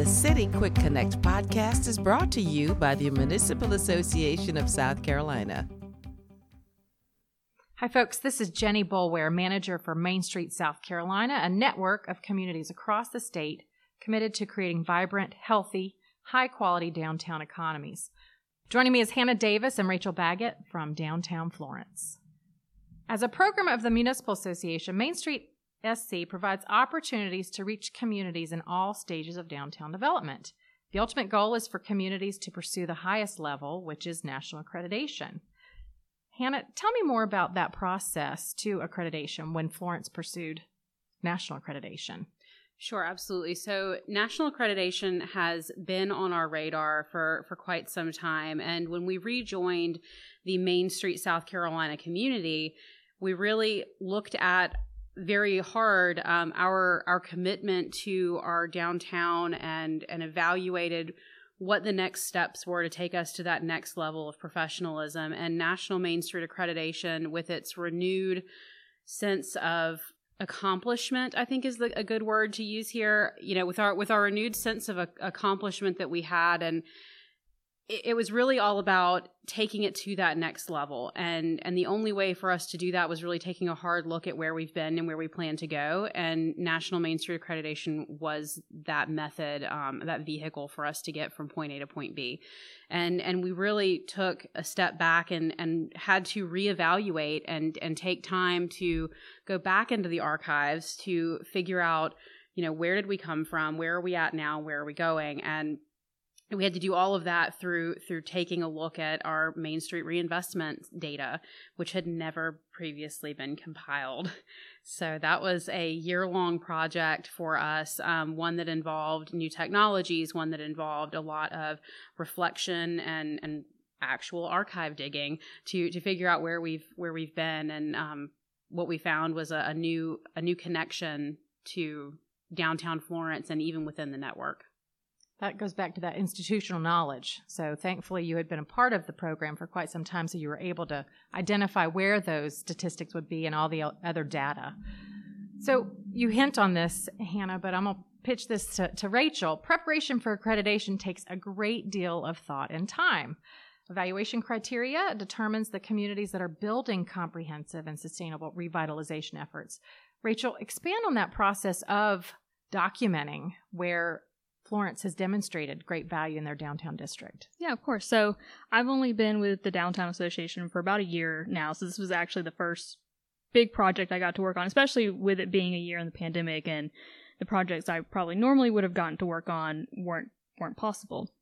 The City Quick Connect podcast is brought to you by the Municipal Association of South Carolina. Hi folks, this is Jenny Bulware, manager for Main Street South Carolina, a network of communities across the state committed to creating vibrant, healthy, high-quality downtown economies. Joining me is Hannah Davis and Rachel Baggett from downtown Florence. As a program of the Municipal Association, Main Street SC provides opportunities to reach communities in all stages of downtown development. The ultimate goal is for communities to pursue the highest level, which is national accreditation. Hannah, tell me more about that process to accreditation when Florence pursued national accreditation. Sure, absolutely. So national accreditation has been on our radar for quite some time. And when we rejoined the Main Street South Carolina community, we really looked at very hard our commitment to our downtown and evaluated what the next steps were to take us to that next level of professionalism. And National Main Street Accreditation, with its renewed sense of accomplishment, I think is a good word to use here, you know, with our renewed sense of accomplishment that we had. And it was really all about taking it to that next level. And the only way for us to do that was really taking a hard look at where we've been and where we plan to go. And National Main Street Accreditation was that method, that vehicle for us to get from point A to point B. And we really took a step back and had to reevaluate and take time to go back into the archives to figure out, you know, where did we come from? Where are we at now? Where are we going? And we had to do all of that through taking a look at our Main Street reinvestment data, which had never previously been compiled. So that was a year-long project for us, one that involved new technologies, one that involved a lot of reflection and actual archive digging to figure out where we've been. And what we found was a new connection to downtown Florence and even within the network. That goes back to that institutional knowledge. So thankfully you had been a part of the program for quite some time, so you were able to identify where those statistics would be and all the other data. So you hint on this, Hannah, but I'm going to pitch this to Rachel. Preparation for accreditation takes a great deal of thought and time. Evaluation criteria determines the communities that are building comprehensive and sustainable revitalization efforts. Rachel, expand on that process of documenting where Florence has demonstrated great value in their downtown district. Yeah, of course. So I've only been with the Downtown Association for about a year now. So this was actually the first big project I got to work on, especially with it being a year in the pandemic, and the projects I probably normally would have gotten to work on weren't possible.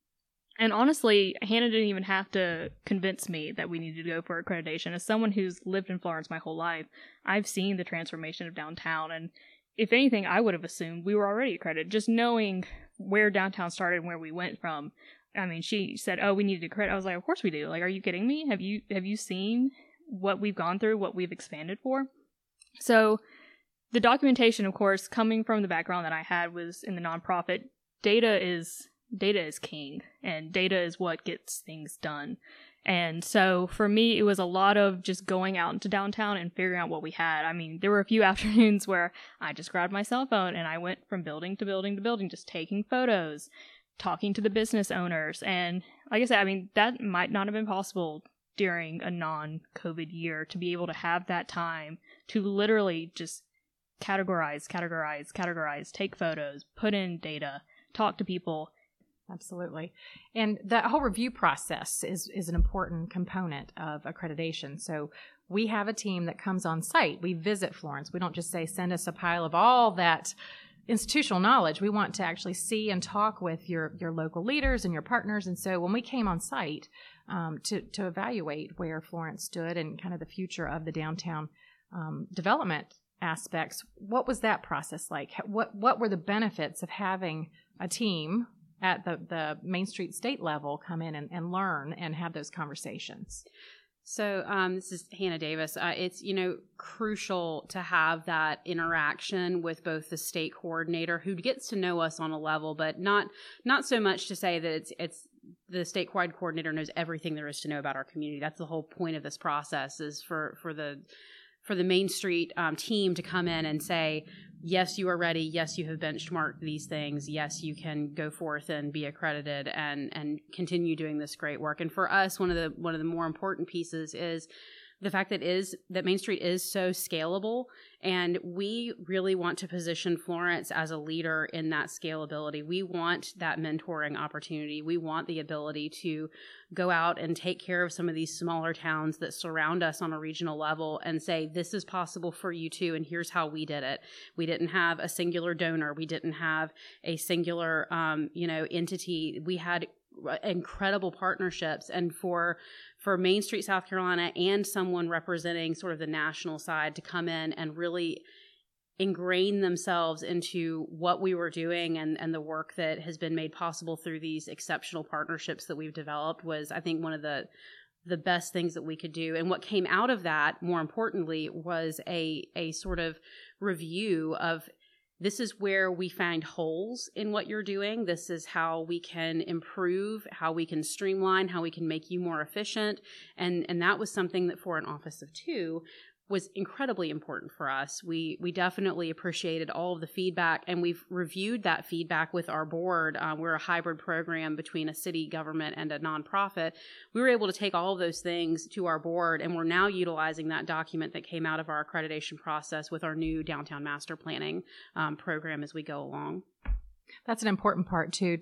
And honestly, Hannah didn't even have to convince me that we needed to go for accreditation. As someone who's lived in Florence my whole life, I've seen the transformation of downtown. And if anything, I would have assumed we were already accredited, just knowing where downtown started and where we went from. I mean, she said, "Oh, we needed to credit." I was like, "Of course we do. Like, are you kidding me? Have you seen what we've gone through, what we've expanded for?" So the documentation, of course, coming from the background that I had was in the nonprofit, data is king, and data is what gets things done. And so for me, it was a lot of just going out into downtown and figuring out what we had. I mean, there were a few afternoons where I just grabbed my cell phone and I went from building to building to building, just taking photos, talking to the business owners. And like I said, I mean, that might not have been possible during a non-COVID year, to be able to have that time to literally just categorize, take photos, put in data, talk to people. Absolutely. And that whole review process is an important component of accreditation. So we have a team that comes on site. We visit Florence. We don't just say, send us a pile of all that institutional knowledge. We want to actually see and talk with your local leaders and your partners. And so when we came on site to evaluate where Florence stood and kind of the future of the downtown development aspects, what was that process like? What were the benefits of having a team at the Main Street state level come in and learn and have those conversations? So this is Hannah Davis. It's, you know, crucial to have that interaction with both the state coordinator, who gets to know us on a level, but not so much to say that it's the statewide coordinator knows everything there is to know about our community. That's the whole point of this process, is for the Main Street team to come in and say, yes, you are ready, yes, you have benchmarked these things, yes, you can go forth and be accredited and continue doing this great work. And for us, one of the more important pieces is the fact that Main Street is so scalable, and we really want to position Florence as a leader in that scalability. We want that mentoring opportunity. We want the ability to go out and take care of some of these smaller towns that surround us on a regional level and say, this is possible for you too, and here's how we did it. We didn't have a singular donor. We didn't have a singular entity. We had incredible partnerships, and for Main Street South Carolina and someone representing sort of the national side to come in and really ingrain themselves into what we were doing and the work that has been made possible through these exceptional partnerships that we've developed was, I think, one of the best things that we could do. And what came out of that, more importantly, was a sort of review of, this is where we find holes in what you're doing. This is how we can improve, how we can streamline, how we can make you more efficient. And that was something that for an office of two was incredibly important for us. We definitely appreciated all of the feedback, and we've reviewed that feedback with our board. We're a hybrid program between a city government and a nonprofit. We were able to take all of those things to our board, and we're now utilizing that document that came out of our accreditation process with our new downtown master planning program as we go along. That's an important part to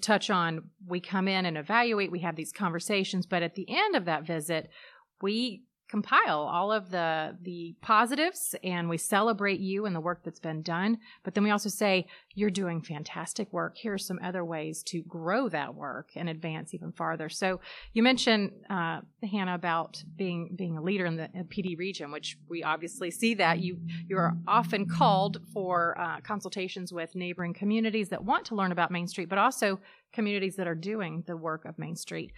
touch on. We come in and evaluate, we have these conversations, but at the end of that visit, we compile all of the positives, and we celebrate you and the work that's been done. But then we also say, you're doing fantastic work. Here are some other ways to grow that work and advance even farther. So you mentioned, Hannah, about being a leader in the PD region, which we obviously see that. You are often called for consultations with neighboring communities that want to learn about Main Street, but also communities that are doing the work of Main Street.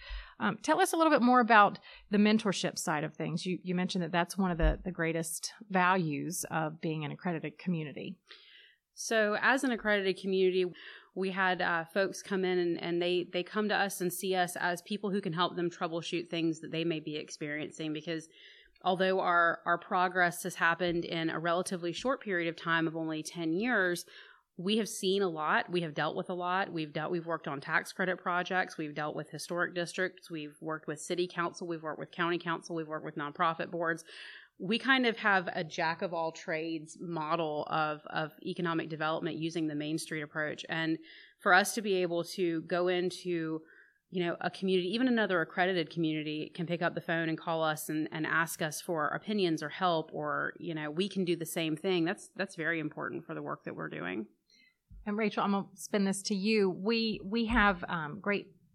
Tell us a little bit more about the mentorship side of things. You mentioned that that's one of the greatest values of being an accredited community. So as an accredited community, we had folks come in and they come to us and see us as people who can help them troubleshoot things that they may be experiencing, because although our progress has happened in a relatively short period of time of only 10 years, we have seen a lot. We have dealt with a lot. We've worked on tax credit projects. We've dealt with historic districts. We've worked with city council. We've worked with county council. We've worked with nonprofit boards. We kind of have a jack of all trades model of economic development using the Main Street approach. And for us to be able to go into, a community, even another accredited community can pick up the phone and call us and ask us for opinions or help, or, we can do the same thing. That's very important for the work that we're doing. And Rachel, I'm going to spin this to you. We have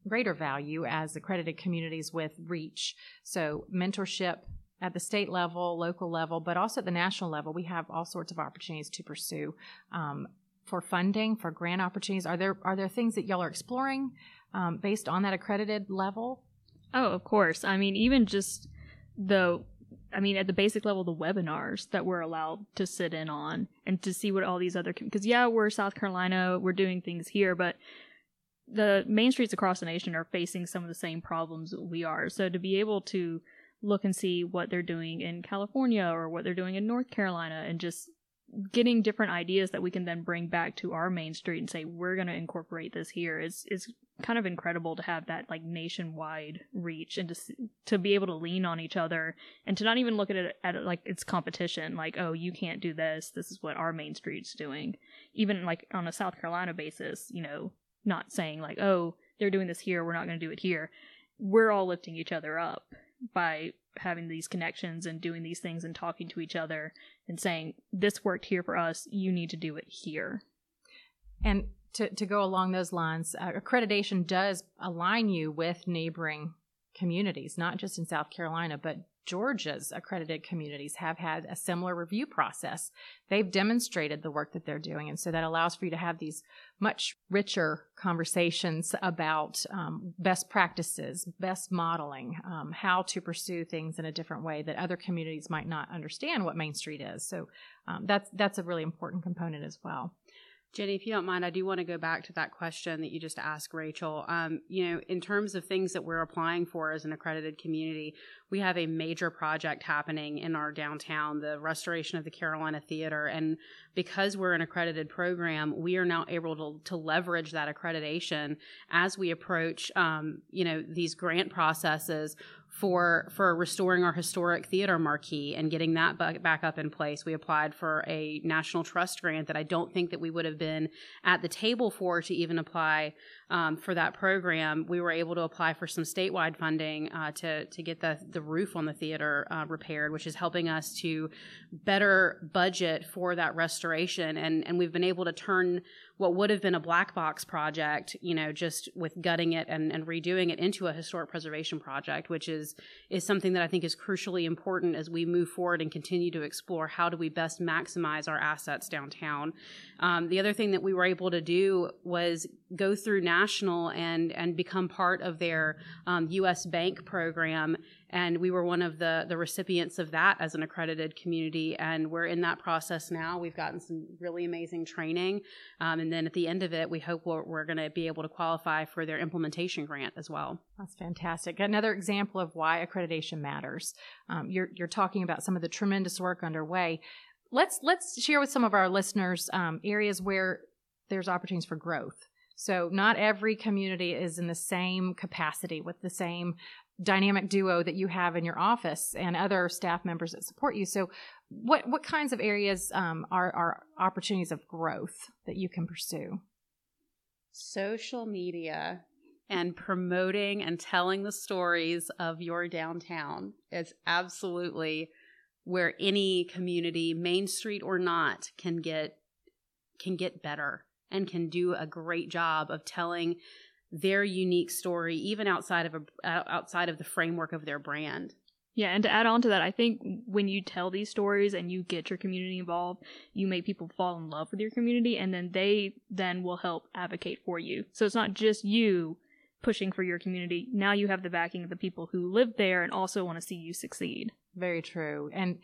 greater value as accredited communities with reach. So mentorship at the state level, local level, but also at the national level, we have all sorts of opportunities to pursue for funding, for grant opportunities. Are there things that y'all are exploring based on that accredited level? Oh, of course. I mean, even just at the basic level, the webinars that we're allowed to sit in on and to see what all these other, because we're South Carolina, we're doing things here, but the Main Streets across the nation are facing some of the same problems we are. So to be able to look and see what they're doing in California or what they're doing in North Carolina, and just getting different ideas that we can then bring back to our Main Street and say, we're going to incorporate this here is kind of incredible to have that nationwide reach, and to be able to lean on each other and to not even look at it like it's competition, like, oh, you can't do this is what our Main Street's doing. Even on a South Carolina basis, not saying oh, they're doing this here, we're not going to do it here. We're all lifting each other up by having these connections and doing these things and talking to each other and saying, this worked here for us, you need to do it here. And to go along those lines, accreditation does align you with neighboring communities, not just in South Carolina, but Georgia's accredited communities have had a similar review process. They've demonstrated the work that they're doing, and so that allows for you to have these much richer conversations about best practices, best modeling, how to pursue things in a different way that other communities might not understand what Main Street is. So that's a really important component as well. Jenny, if you don't mind, I do want to go back to that question that you just asked, Rachel. In terms of things that we're applying for as an accredited community, we have a major project happening in our downtown, the restoration of the Carolina Theater. And because we're an accredited program, we are now able to leverage that accreditation as we approach, these grant processes for restoring our historic theater marquee and getting that back up in place. We applied for a National Trust grant that I don't think that we would have been at the table for to even apply for that program. We were able to apply for some statewide funding to get the roof on the theater repaired, which is helping us to better budget for that restoration. And we've been able to turn what would have been a black box project, just with gutting it and redoing it into a historic preservation project, which is something that I think is crucially important as we move forward and continue to explore how do we best maximize our assets downtown. The other thing that we were able to do was go through National and become part of their U.S. Bank program. And we were one of the recipients of that as an accredited community, and we're in that process now. We've gotten some really amazing training, and then at the end of it, we hope we're going to be able to qualify for their implementation grant as well. That's fantastic. Another example of why accreditation matters. You're talking about some of the tremendous work underway. Let's share with some of our listeners areas where there's opportunities for growth. So not every community is in the same capacity with the same dynamic duo that you have in your office and other staff members that support you. So what kinds of areas are opportunities of growth that you can pursue? Social media and promoting and telling the stories of your downtown is absolutely where any community, Main Street or not, can get better and can do a great job of telling their unique story, even outside of the framework of their brand. Yeah, and to add on to that, I think when you tell these stories and you get your community involved, you make people fall in love with your community, and then they will help advocate for you. So it's not just you pushing for your community. Now you have the backing of the people who live there and also want to see you succeed. Very true. And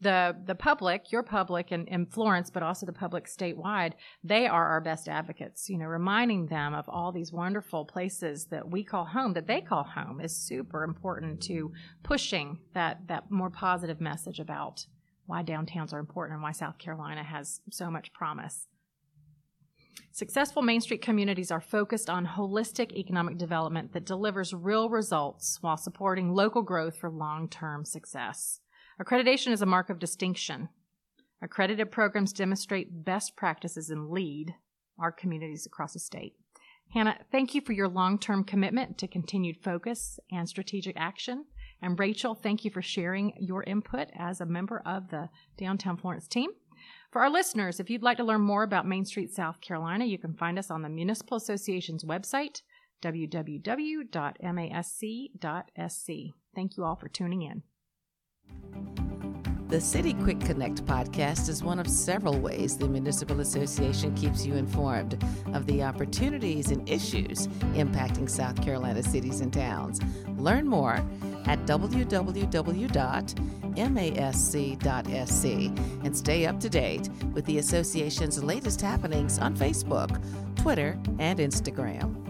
the public, your public in Florence, but also the public statewide, they are our best advocates. Reminding them of all these wonderful places that we call home, that they call home, is super important to pushing that more positive message about why downtowns are important and why South Carolina has so much promise. Successful Main Street communities are focused on holistic economic development that delivers real results while supporting local growth for long-term success. Accreditation is a mark of distinction. Accredited programs demonstrate best practices and lead our communities across the state. Hannah, thank you for your long-term commitment to continued focus and strategic action. And Rachel, thank you for sharing your input as a member of the Downtown Florence team. For our listeners, if you'd like to learn more about Main Street South Carolina, you can find us on the Municipal Association's website, www.masc.sc. Thank you all for tuning in. The City Quick Connect podcast is one of several ways the Municipal Association keeps you informed of the opportunities and issues impacting South Carolina cities and towns. Learn more at www.masc.sc and stay up to date with the association's latest happenings on Facebook, Twitter, and Instagram.